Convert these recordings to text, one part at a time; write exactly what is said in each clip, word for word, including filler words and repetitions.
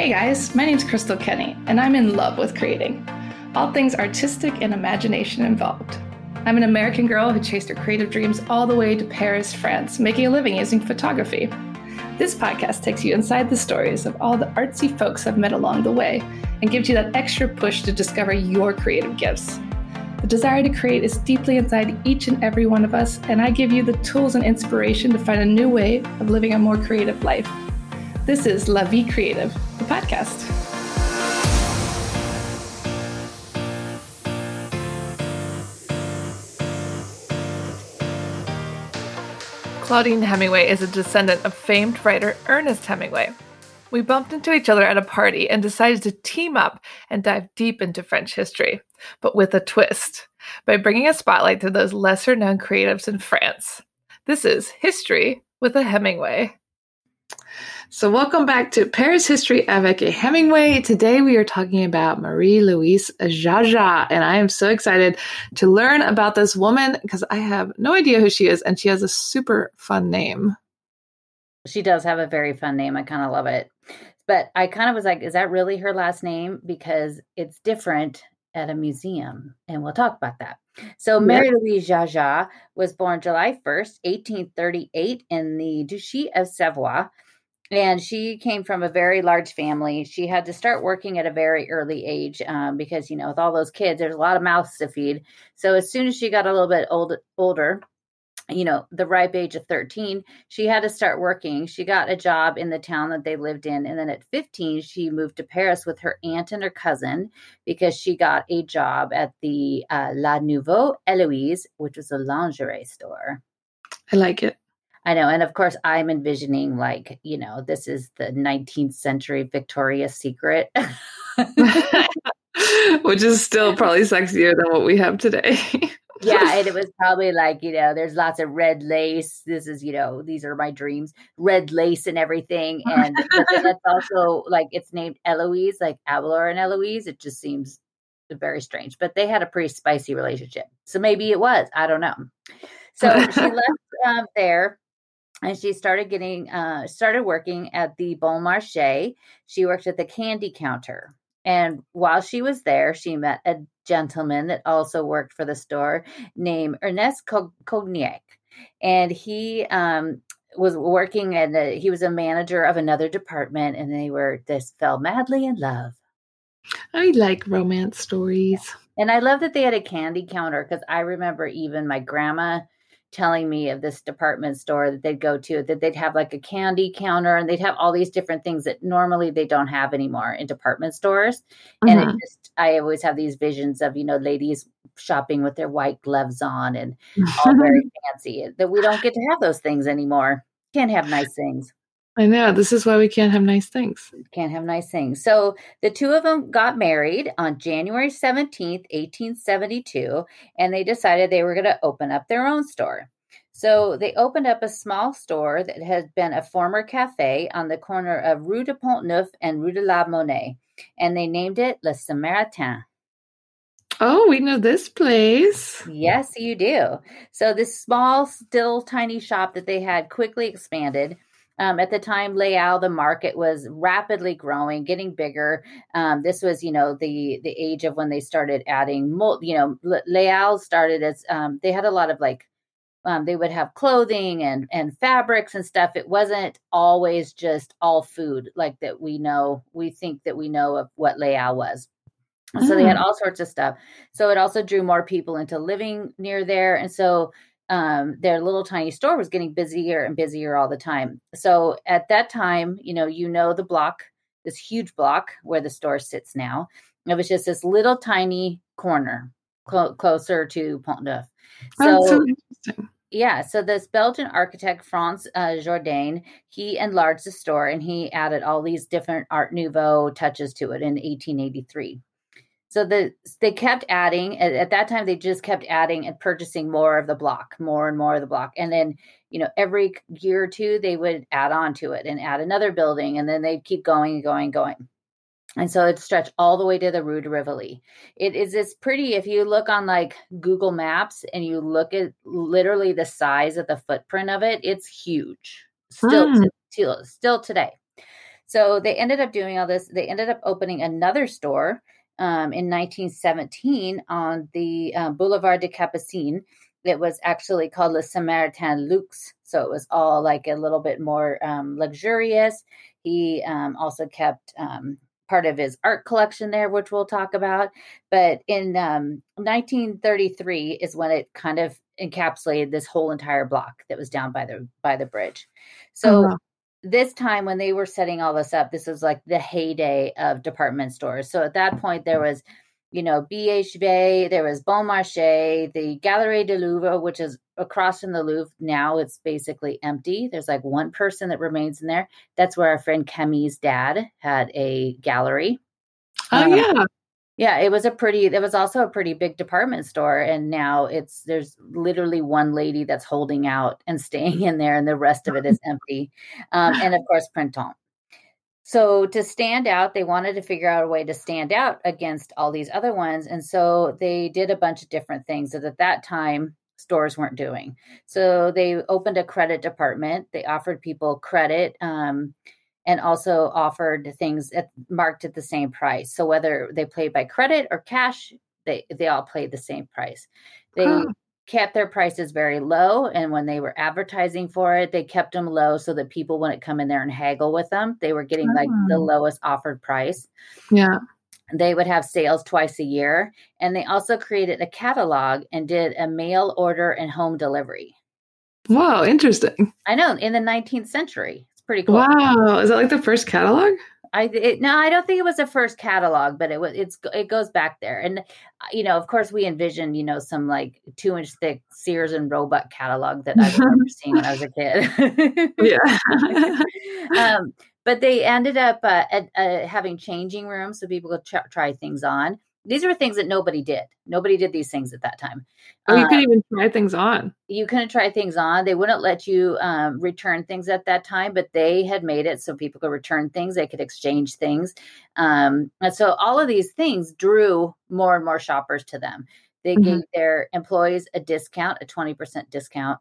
Hey guys, my name's Crystal Kenny, and I'm in love with creating. All things artistic and imagination involved. I'm an American girl who chased her creative dreams all the way to Paris, France, making a living using photography. This podcast takes you inside the stories of all the artsy folks I've met along the way and gives you that extra push to discover your creative gifts. The desire to create is deeply inside each and every one of us, and I give you the tools and inspiration to find a new way of living a more creative life. This is La Vie Creative, the podcast. Claudine Hemingway is a descendant of famed writer Ernest Hemingway. We bumped into each other at a party and decided to team up and dive deep into French history, but with a twist, by bringing a spotlight to those lesser-known creatives in France. This is History with a Hemingway. So welcome back to Paris History avec a Hemingway. Today we are talking about Marie Louise Ja Ja, and I am so excited to learn about this woman because I have no idea who she is, and she has a super fun name. She does have a very fun name. I kind of love it. But I kind of was like, is that really her last name? Because it's different at a museum, and we'll talk about that. So Marie Louise Ja Ja was born July first, eighteen thirty-eight in the Duchy of Savoy. And she came from a very large family. She had to start working at a very early age um, because, you know, with all those kids, there's a lot of mouths to feed. So as soon as she got a little bit old, older, you know, the ripe age of thirteen, she had to start working. She got a job in the town that they lived in. And then at fifteen, she moved to Paris with her aunt and her cousin because she got a job at the uh, La Nouveau Heloise, which was a lingerie store. I like it. I know. And of course, I'm envisioning like, you know, this is the nineteenth century Victoria's Secret. Which is still probably sexier than what we have today. Yeah. And it was probably like, you know, there's lots of red lace. This is, you know, these are my dreams, red lace and everything. And that's also like, it's named Heloise, like Abelard and Heloise. It just seems very strange, but they had a pretty spicy relationship. So maybe it was, I don't know. So she left um, there. And she started getting, uh, started working at the Bon Marché. She worked at the candy counter. And while she was there, she met a gentleman that also worked for the store named Ernest Cognacq. And he um, was working and he was a manager of another department, and they were just fell madly in love. I like romance stories. Yeah. And I love that they had a candy counter because I remember even my grandma telling me of this department store that they'd go to, that they'd have like a candy counter and they'd have all these different things that normally they don't have anymore in department stores. Mm-hmm. And it just, I always have these visions of, you know, ladies shopping with their white gloves on and all very fancy, that we don't get to have those things anymore. Can't have nice things. I know. This is why we can't have nice things. Can't have nice things. So the two of them got married on January seventeenth, eighteen seventy-two, and they decided they were going to open up their own store. So they opened up a small store that had been a former cafe on the corner of Rue du Pont Neuf and Rue de la Monnaie, and they named it Le Samaritain. Oh, we know this place. Yes, you do. So this small, still tiny shop that they had quickly expanded. Um, at the time, Layal, the market was rapidly growing, getting bigger. Um, this was, you know, the the age of when they started adding, mul- you know, Layal started as, um, they had a lot of like, um, they would have clothing and, and fabrics and stuff. It wasn't always just all food like that we know, we think that we know of what Layal was. Mm. So they had all sorts of stuff. So it also drew more people into living near there. And so Um, their little tiny store was getting busier and busier all the time. So at that time, you know, you know, the block, this huge block where the store sits now, it was just this little tiny corner cl- closer to Pont Neuf. So, so interesting. Yeah. So this Belgian architect, Franz uh, Jourdain, he enlarged the store and he added all these different Art Nouveau touches to it in eighteen eighty-three. So the, they kept adding. At, at that time, they just kept adding and purchasing more of the block, more and more of the block. And then, you know, every year or two, they would add on to it and add another building. And then they'd keep going and going and going. And so it stretched all the way to the Rue de Rivoli. It is this pretty, if you look on like Google Maps and you look at literally the size of the footprint of it, it's huge. Still, mm. to, to, still today. So they ended up doing all this. They ended up opening another store um, in nineteen seventeen on the uh, Boulevard de Capucines. It was actually called Le Samaritain Luxe. So it was all like a little bit more um, luxurious. He um, also kept um, part of his art collection there, which we'll talk about. But in um, nineteen thirty-three is when it kind of encapsulated this whole entire block that was down by the by the bridge. So uh-huh. This time when they were setting all this up, this was like the heyday of department stores. So at that point, there was, you know, B H V, there was Bon Marché, the Galerie de Louvre, which is across from the Louvre. Now it's basically empty. There's like one person that remains in there. That's where our friend Camille's dad had a gallery. Oh, um, yeah. Yeah, it was a pretty, it was also a pretty big department store. And now it's, there's literally one lady that's holding out and staying in there, and the rest of it is empty. Um, and of course, Printemps. So to stand out, they wanted to figure out a way to stand out against all these other ones. And so they did a bunch of different things that at that time stores weren't doing. So they opened a credit department. They offered people credit um, and also offered things at, marked at the same price. So whether they played by credit or cash, they, they all played the same price. They huh. kept their prices very low. And when they were advertising for it, they kept them low so that people wouldn't come in there and haggle with them. They were getting oh. like the lowest offered price. Yeah. They would have sales twice a year. And they also created a catalog and did a mail order and home delivery. Wow. Interesting. I know. In the nineteenth century. It's pretty cool. Wow. Is that like the first catalog? I it, no, I don't think it was the first catalog, but it was it's it goes back there, and you know, of course, we envisioned you know some like two inch thick Sears and Roebuck catalog that I've never seen when I was a kid. yeah, um, but they ended up uh, at, uh, having changing rooms so people could ch- try things on. These were things that nobody did. Nobody did these things at that time. Oh, you um, couldn't even try things on. You couldn't try things on. They wouldn't let you um, return things at that time, but they had made it so people could return things. They could exchange things. Um, and so all of these things drew more and more shoppers to them. They mm-hmm. gave their employees a discount, a twenty percent discount.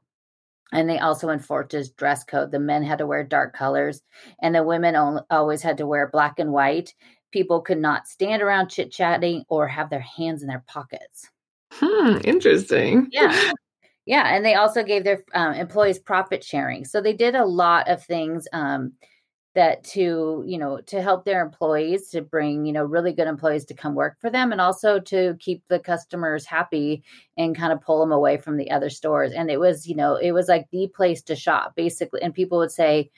And they also enforced his dress code. The men had to wear dark colors, and the women only, always had to wear black and white. People could not stand around chit-chatting or have their hands in their pockets. Hmm, interesting. Yeah. Yeah. And they also gave their um, employees profit sharing. So they did a lot of things um, that to, you know, to help their employees, to bring, you know, really good employees to come work for them, and also to keep the customers happy and kind of pull them away from the other stores. And it was, you know, it was like the place to shop, basically. And people would say,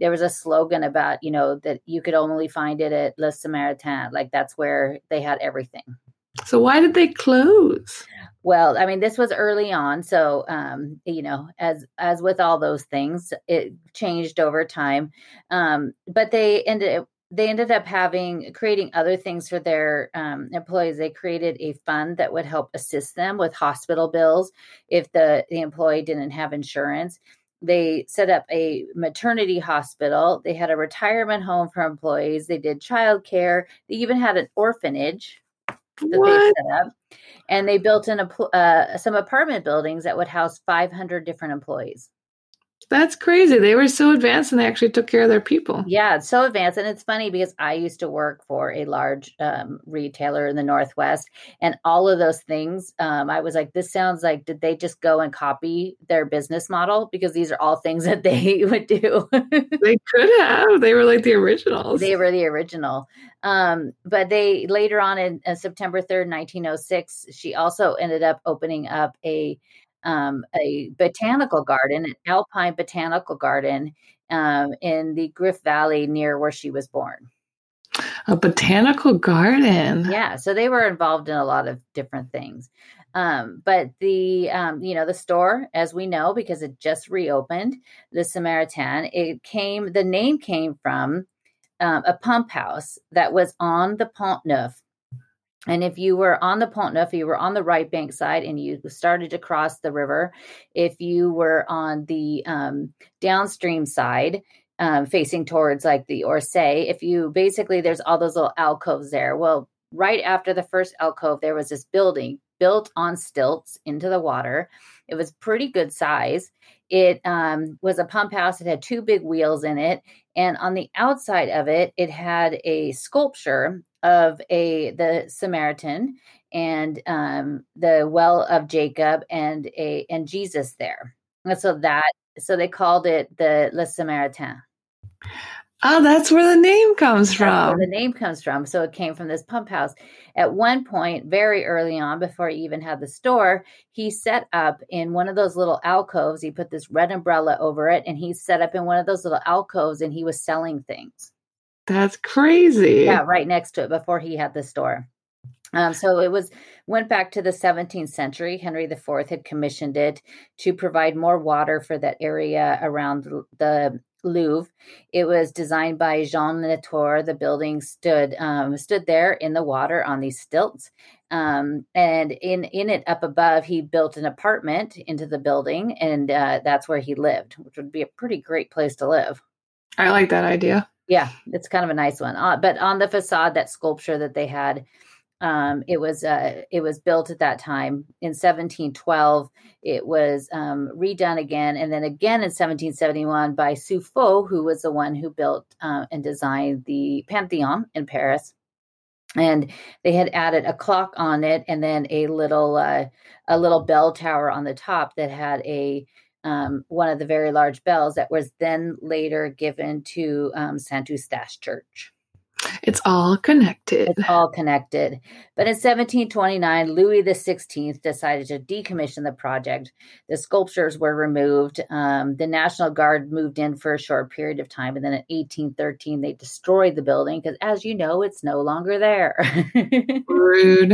there was a slogan about, you know, that you could only find it at Le Samaritain. Like, that's where they had everything. So why did they close? Well, I mean, this was early on. So, um, you know, as as with all those things, it changed over time. Um, but they ended they ended up having creating other things for their um, employees. They created a fund that would help assist them with hospital bills if the, the employee didn't have insurance. They set up a maternity hospital. They had a retirement home for employees. They did childcare. They even had an orphanage that what? they set up. And they built in a, uh, some apartment buildings that would house five hundred different employees. That's crazy. They were so advanced, and they actually took care of their people. Yeah, it's so advanced. And it's funny because I used to work for a large um, retailer in the Northwest, and all of those things, um, I was like, this sounds like, did they just go and copy their business model? Because these are all things that they would do. They could have. They were like the originals. They were the original. Um, but they later on in uh, September third, nineteen oh six, she also ended up opening up a Um, a botanical garden, an alpine botanical garden um, in the Griff Valley near where she was born. A botanical garden. Yeah. So they were involved in a lot of different things. Um, but the, um, you know, the store, as we know, because it just reopened, the Samaritain, it came, the name came from um, a pump house that was on the Pont Neuf. And if you were on the Pont Neuf, you were on the right bank side and you started to cross the river. If you were on the um, downstream side, um, facing towards like the Orsay, if you basically, there's all those little alcoves there. Well, right after the first alcove, there was this building built on stilts into the water. It was pretty good size. It um, was a pump house. It had two big wheels in it. And on the outside of it, it had a sculpture of a the Samaritain and um, the well of Jacob and a and Jesus there. And so that so they called it the Le Samaritain. Oh, that's where the name comes from. That's where the name comes from. So it came from this pump house. At one point, very early on, before he even had the store, he set up in one of those little alcoves. He put this red umbrella over it, and he set up in one of those little alcoves, and he was selling things. That's crazy. Yeah, right next to it before he had the store. Um, so it was went back to the seventeenth century. Henry the Fourth had commissioned it to provide more water for that area around the Louvre. It was designed by Jean Latour. The building stood um, stood there in the water on these stilts. Um, and in, in it up above, he built an apartment into the building. And uh, that's where he lived, which would be a pretty great place to live. I like that idea. Yeah, it's kind of a nice one. Uh, but on the facade, that sculpture that they had, Um, it was uh, it was built at that time in seventeen twelve. It was um, redone again, and then again in seventeen seventy-one by Soufflot, who was the one who built uh, and designed the Pantheon in Paris. And they had added a clock on it, and then a little uh, a little bell tower on the top that had a um, one of the very large bells that was then later given to um, Saint Eustache Church. It's all connected. It's all connected. But in seventeen twenty-nine, Louis the Sixteenth decided to decommission the project. The sculptures were removed. Um, the National Guard moved in for a short period of time. And then in eighteen thirteen, they destroyed the building because, as you know, it's no longer there. Rude.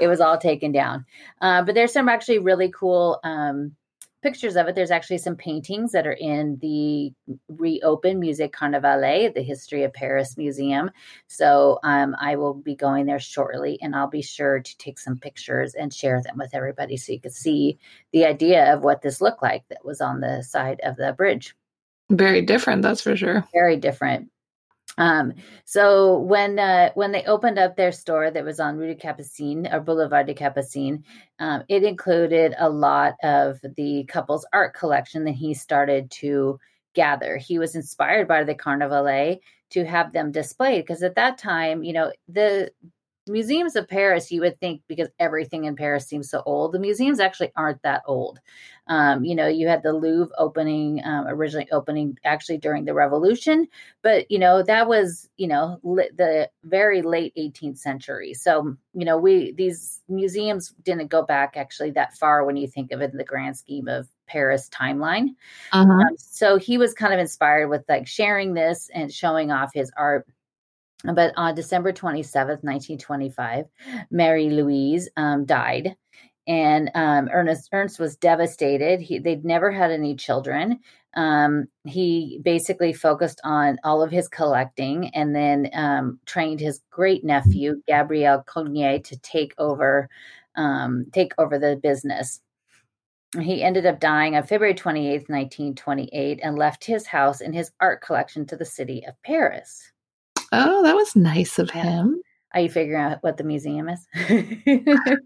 It was all taken down. Uh, but there's some actually really cool um pictures of it. There's actually some paintings that are in the reopened Musée Carnavalet, the History of Paris Museum. So um, I will be going there shortly, and I'll be sure to take some pictures and share them with everybody so you can see the idea of what this looked like that was on the side of the bridge. Very different, that's for sure. Very different. Um, so when, uh, when they opened up their store that was on Rue de Capucines or Boulevard de Capucines, um, it included a lot of the couple's art collection that he started to gather. He was inspired by the Carnavalet to have them displayed. Cause at that time, you know, the museums of Paris, you would think because everything in Paris seems so old, the museums actually aren't that old. Um, you know, you had the Louvre opening, um, originally opening actually during the Revolution, but you know, that was, you know, li- the very late eighteenth century. So, you know, we, these museums didn't go back actually that far when you think of it in the grand scheme of Paris timeline. Uh-huh. Um, so he was kind of inspired with like sharing this and showing off his art. But on December twenty-seventh, nineteen twenty-five, Marie Louise um, died, and um, Ernest Ernst was devastated. He, they'd never had any children. Um, he basically focused on all of his collecting, and then um, trained his great nephew Gabriel Cognier to take over um, take over the business. He ended up dying on February twenty-eighth, nineteen twenty-eight, and left his house and his art collection to the city of Paris. Oh, that was nice of him. Are you figuring out what the museum is?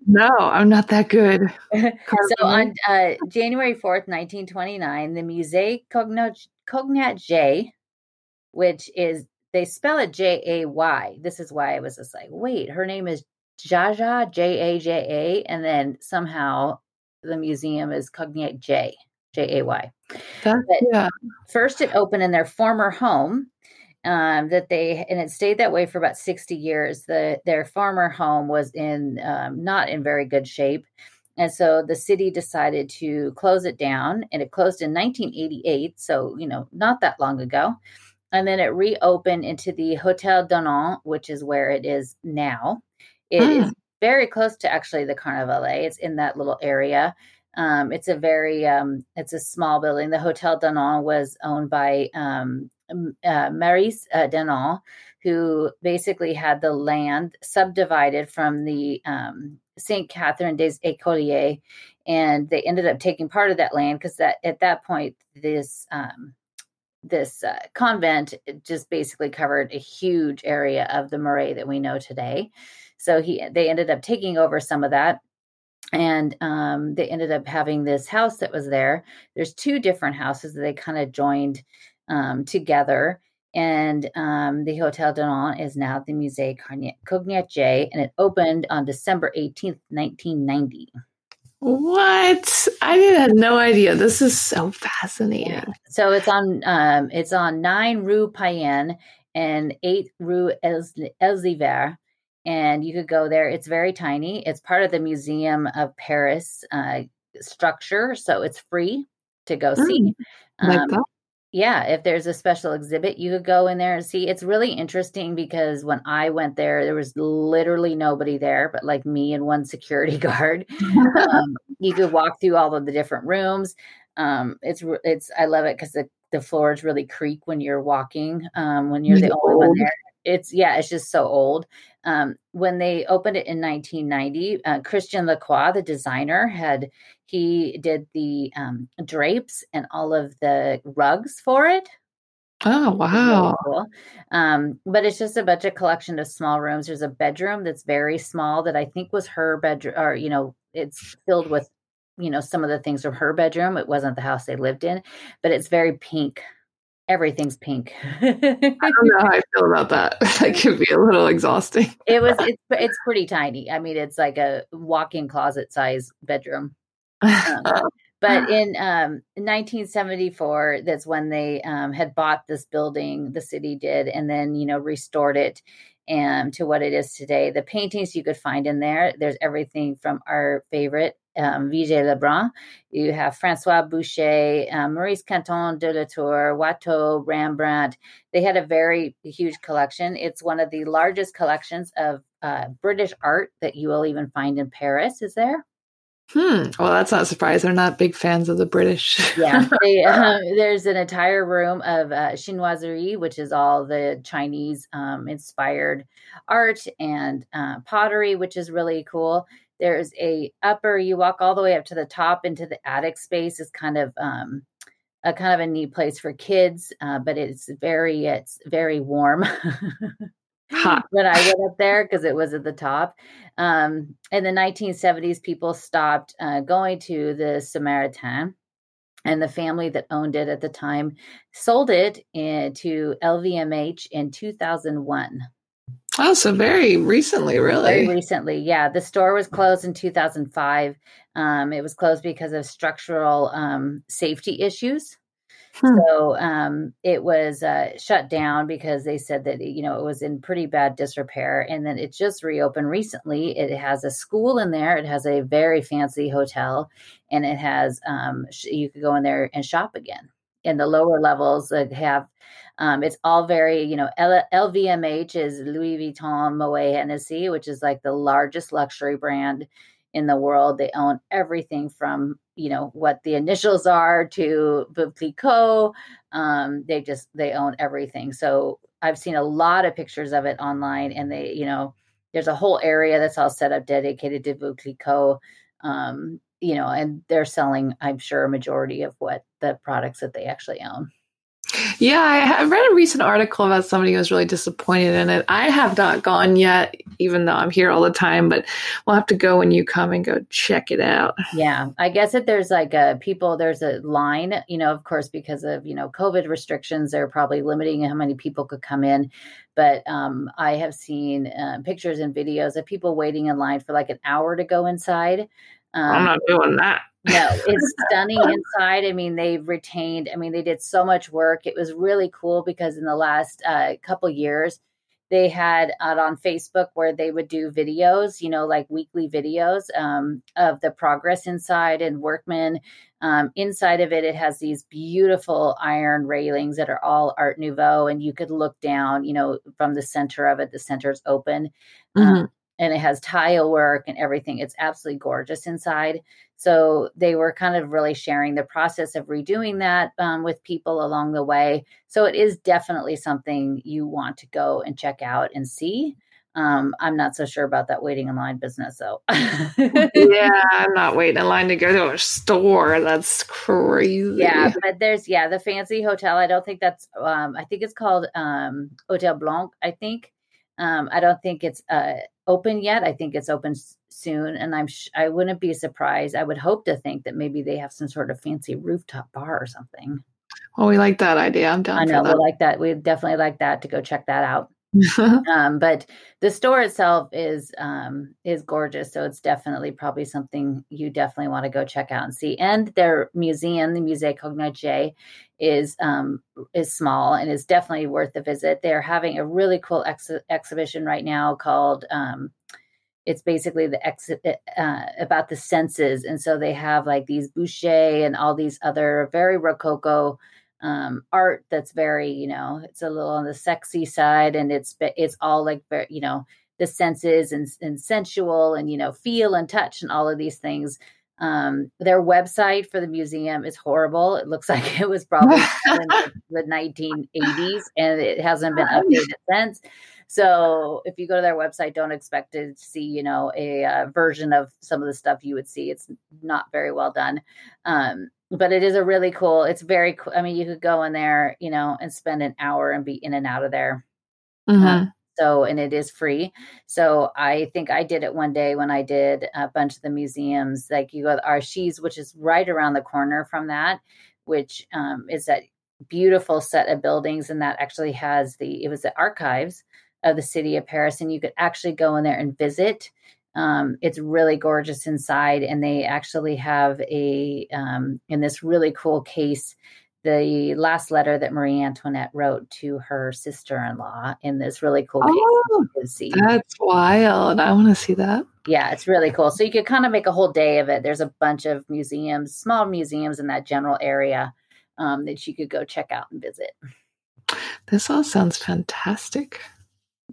No, I'm not that good. So on uh, January fourth, nineteen twenty-nine, the Musée Cognacq-Jay, which is, they spell it J A Y. This is why I was just like, wait, her name is Ja Ja, J A J A, and then somehow the museum is Cognacq-Jay, J A Y. Yeah. First, it opened in their former home. Um, that they, and it stayed that way for about sixty years. The, their former home was in, um, not in very good shape. And so the city decided to close it down, and it closed in nineteen eighty-eight. So, you know, not that long ago. And then it reopened into the Hotel Donon, which is where it is now. It mm. is very close to actually the Carnavalet. It's in that little area. Um, it's a very, um, it's a small building. The Hotel Donon was owned by, um, Uh, Maurice uh, Denon, who basically had the land subdivided from the um, Saint Catherine des Écoliers, and they ended up taking part of that land because that at that point this um, this uh, convent just basically covered a huge area of the Marais that we know today. So he they ended up taking over some of that. And um, they ended up having this house that was there. There's two different houses that they kind of joined um, together. And um, the Hotel Donon is now the Musée Cognacq-Jay, and it opened on December eighteenth, nineteen ninety. What? I had no idea. This is so fascinating. Yeah. So it's on um, it's on nine Rue Payenne and eight Rue Elzévir, and you could go there. It's very tiny. It's part of the Museum of Paris uh, structure, so it's free to go oh, see. Like um, that? Yeah, if there's a special exhibit, you could go in there and see. It's really interesting because when I went there, there was literally nobody there, but like me and one security guard. um, you could walk through all of the different rooms. Um, it's it's I love it because the, the floors really creak when you're walking, um, when you're the it's only old. one there. It's yeah, it's just so old. Um, when they opened it in nineteen ninety, uh, Christian Lacroix, the designer, had he did the um, drapes and all of the rugs for it. Oh wow! Really cool. Um, but it's just a bunch of collection of small rooms. There's a bedroom that's very small that I think was her bedroom, or you know, it's filled with you know some of the things from her bedroom. It wasn't the house they lived in, but it's very pink. Everything's pink. I don't know how I feel about that. That could be a little exhausting. It was. It's, it's pretty tiny. I mean, it's like a walk-in closet size bedroom. Um, but in um, nineteen seventy-four, that's when they um, had bought this building. The city did, and then you know restored it and to what it is today. The paintings you could find in there. There's everything from our favorite. Um, Vigée Lebrun, you have Francois Boucher, um, Maurice Quentin de La Tour, Watteau, Rembrandt. They had a very huge collection. It's one of the largest collections of uh, British art that you will even find in Paris. Is there? Hmm. Well, that's not surprising. They're not big fans of the British. yeah. They, um, there's an entire room of uh, chinoiserie, which is all the Chinese um, inspired art and uh, pottery, which is really cool. There's a upper, you walk all the way up to the top into the attic space. It's kind of um, a kind of a neat place for kids, uh, but it's very, it's very warm hot. When I went up there because it was at the top. Um, in the nineteen seventies, people stopped uh, going to the Samaritain, and the family that owned it at the time sold it in, to L V M H in two thousand one. Oh, so very recently, really. Very recently, yeah. The store was closed in two thousand five. Um, it was closed because of structural um, safety issues. Hmm. So um, it was uh, shut down because they said that, you know, it was in pretty bad disrepair. And then it just reopened recently. It has a school in there. It has a very fancy hotel. And it has, um, sh- you could go in there and shop again. In the lower levels that have, um, it's all very, you know, L- LVMH is Louis Vuitton Moet Hennessy, which is like the largest luxury brand in the world. They own everything from, you know, what the initials are to Bucclico. Um, they just, they own everything. So I've seen a lot of pictures of it online, and they, you know, there's a whole area that's all set up dedicated to Bucclico. Um, you know, and they're selling, I'm sure, a majority of what the products that they actually own. Yeah, I, I read a recent article about somebody who was really disappointed in it. I have not gone yet, even though I'm here all the time, but we'll have to go when you come and go check it out. Yeah, I guess that there's like a people, there's a line, you know, of course, because of, you know, COVID restrictions, they're probably limiting how many people could come in. But um, I have seen uh, pictures and videos of people waiting in line for like an hour to go inside. Um, I'm not doing that. No, it's stunning inside. I mean, they've retained, I mean, they did so much work. It was really cool because in the last uh, couple years, they had out on Facebook where they would do videos, you know, like weekly videos um, of the progress inside and workmen. Um, inside of it, it has these beautiful iron railings that are all Art Nouveau, and you could look down, you know, from the center of it. The center is open. Mm-hmm. Um, And it has tile work and everything. It's absolutely gorgeous inside. So they were kind of really sharing the process of redoing that um, with people along the way. So it is definitely something you want to go and check out and see. Um, I'm not so sure about that waiting in line business, though. Yeah, I'm not waiting in line to go to a store. That's crazy. Yeah, but there's, yeah, the fancy hotel. I don't think that's, um, I think it's called um, Hotel Blanc, I think. Um, I don't think it's uh, open yet. I think it's open soon, and I'm sh- I wouldn't be surprised. I would hope to think that maybe they have some sort of fancy rooftop bar or something. Well, we like that idea. I'm down I know, for that. We like that. We definitely like that to go check that out. um, but the store itself is um, is gorgeous, so it's definitely probably something you definitely want to go check out and see. And their museum, the Musée Cognacq-Jay, is um, is small and is definitely worth the visit. They're having a really cool ex- exhibition right now called. Um, It's basically the ex uh, about the senses, and so they have like these Boucher and all these other very Rococo um, art that's very, you know, it's a little on the sexy side, and it's it's all like very, you know, the senses and, and sensual, and you know, feel and touch and all of these things. Um, their website for the museum is horrible. It looks like it was probably in the nineteen eighties, and it hasn't been updated since. So if you go to their website, don't expect to see, you know, a uh, version of some of the stuff you would see. It's not very well done. Um, but it is a really cool, it's very, co- I mean, you could go in there, you know, and spend an hour and be in and out of there. Mm-hmm. Um, So, and it is free. So I think I did it one day when I did a bunch of the museums, like you go to Archives, which is right around the corner from that, which um, is that beautiful set of buildings. And that actually has the, it was the archives of the city of Paris, and you could actually go in there and visit. Um, it's really gorgeous inside. And they actually have a, um, in this really cool case, the last letter that Marie Antoinette wrote to her sister-in-law in this really cool case. Oh, that that's wild. I want to see that. Yeah, it's really cool. So you could kind of make a whole day of it. There's a bunch of museums, small museums in that general area um, that you could go check out and visit. This all sounds fantastic.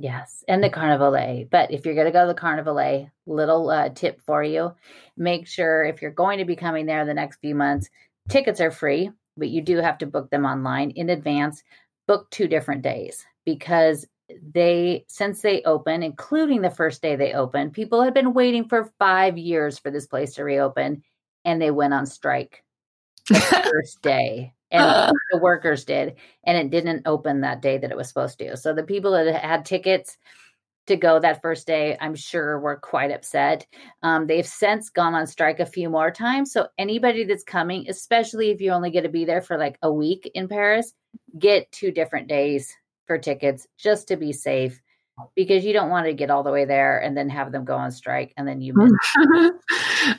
Yes, and the Carnavalet. But if you're going to go to the Carnavalet, little uh, tip for you, make sure if you're going to be coming there the next few months, tickets are free. But you do have to book them online in advance. Book two different days, because they, since they open, including the first day they open, people had been waiting for five years for this place to reopen, and they went on strike the first day, and uh. the workers did, and it didn't open that day that it was supposed to. So the people that had tickets to go that first day, I'm sure, were quite upset. Um, they've since gone on strike a few more times. So anybody that's coming, especially if you're only going to be there for like a week in Paris, get two different days for tickets just to be safe, because you don't want to get all the way there and then have them go on strike and then you miss.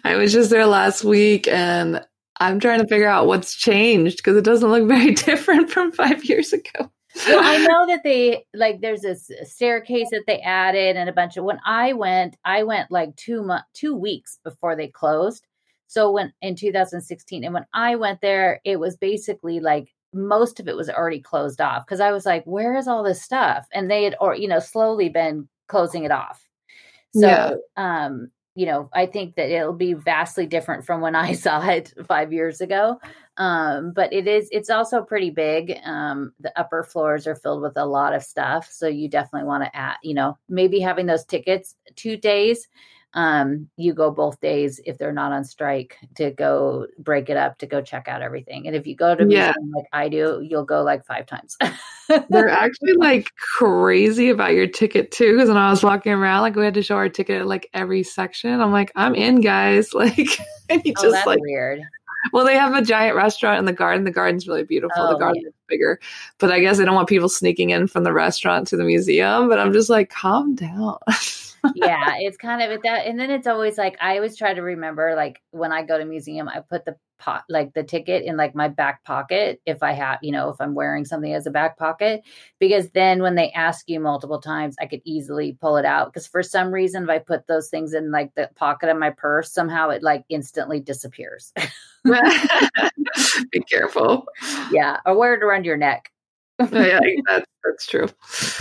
I was just there last week, and I'm trying to figure out what's changed, because it doesn't look very different from five years ago. Well, I know that they, like, there's this staircase that they added and a bunch of, when I went, I went like two months, two weeks before they closed. So when in two thousand sixteen, and when I went there, it was basically like most of it was already closed off, because I was like, where is all this stuff? And they had, or, you know, slowly been closing it off. So, yeah. um, you know, I think that it'll be vastly different from when I saw it five years ago. Um, but it is, it's also pretty big. Um, the upper floors are filled with a lot of stuff. So you definitely want to add, you know, maybe having those tickets two days, um, you go both days if they're not on strike, to go break it up, to go check out everything. And if you go to yeah. museum like I do, you'll go like five times. They're actually like crazy about your ticket too. Cause when I was walking around, like we had to show our ticket at like every section. I'm like, I'm in, guys. Like, and you oh, just that's like weird. Well, they have a giant restaurant in the garden. The garden's really beautiful. Oh, the garden yeah. is bigger. But I guess they don't want people sneaking in from the restaurant to the museum. But I'm just like, calm down. Yeah, it's kind of at that. And then it's always like, I always try to remember, like when I go to museum, I put the pot, like the ticket in like my back pocket. If I have, you know, if I'm wearing something as a back pocket, because then when they ask you multiple times, I could easily pull it out. Cause for some reason, if I put those things in like the pocket of my purse, somehow it like instantly disappears. Be careful. Yeah. Or wear it around your neck. Yeah, that's, that's true.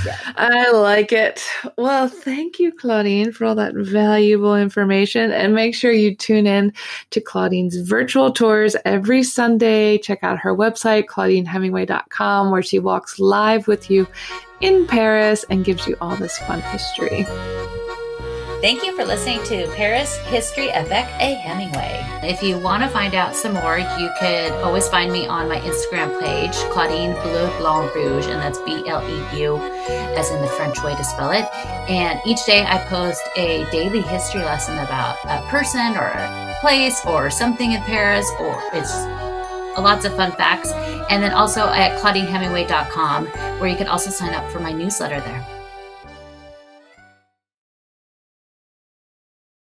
Yeah. I like it. Well, thank you, Claudine, for all that valuable information. And make sure you tune in to Claudine's virtual tours every Sunday. Check out her website, claudine hemingway dot com, where she walks live with you in Paris and gives you all this fun history. Thank you for listening to Paris History avec a Hemingway. If you want to find out some more, you could always find me on my Instagram page, Claudine Bleu Blanc Rouge, and that's B L E U, as in the French way to spell it. And each day I post a daily history lesson about a person or a place or something in Paris, or it's lots of fun facts. And then also at claudine hemingway dot com, where you can also sign up for my newsletter there.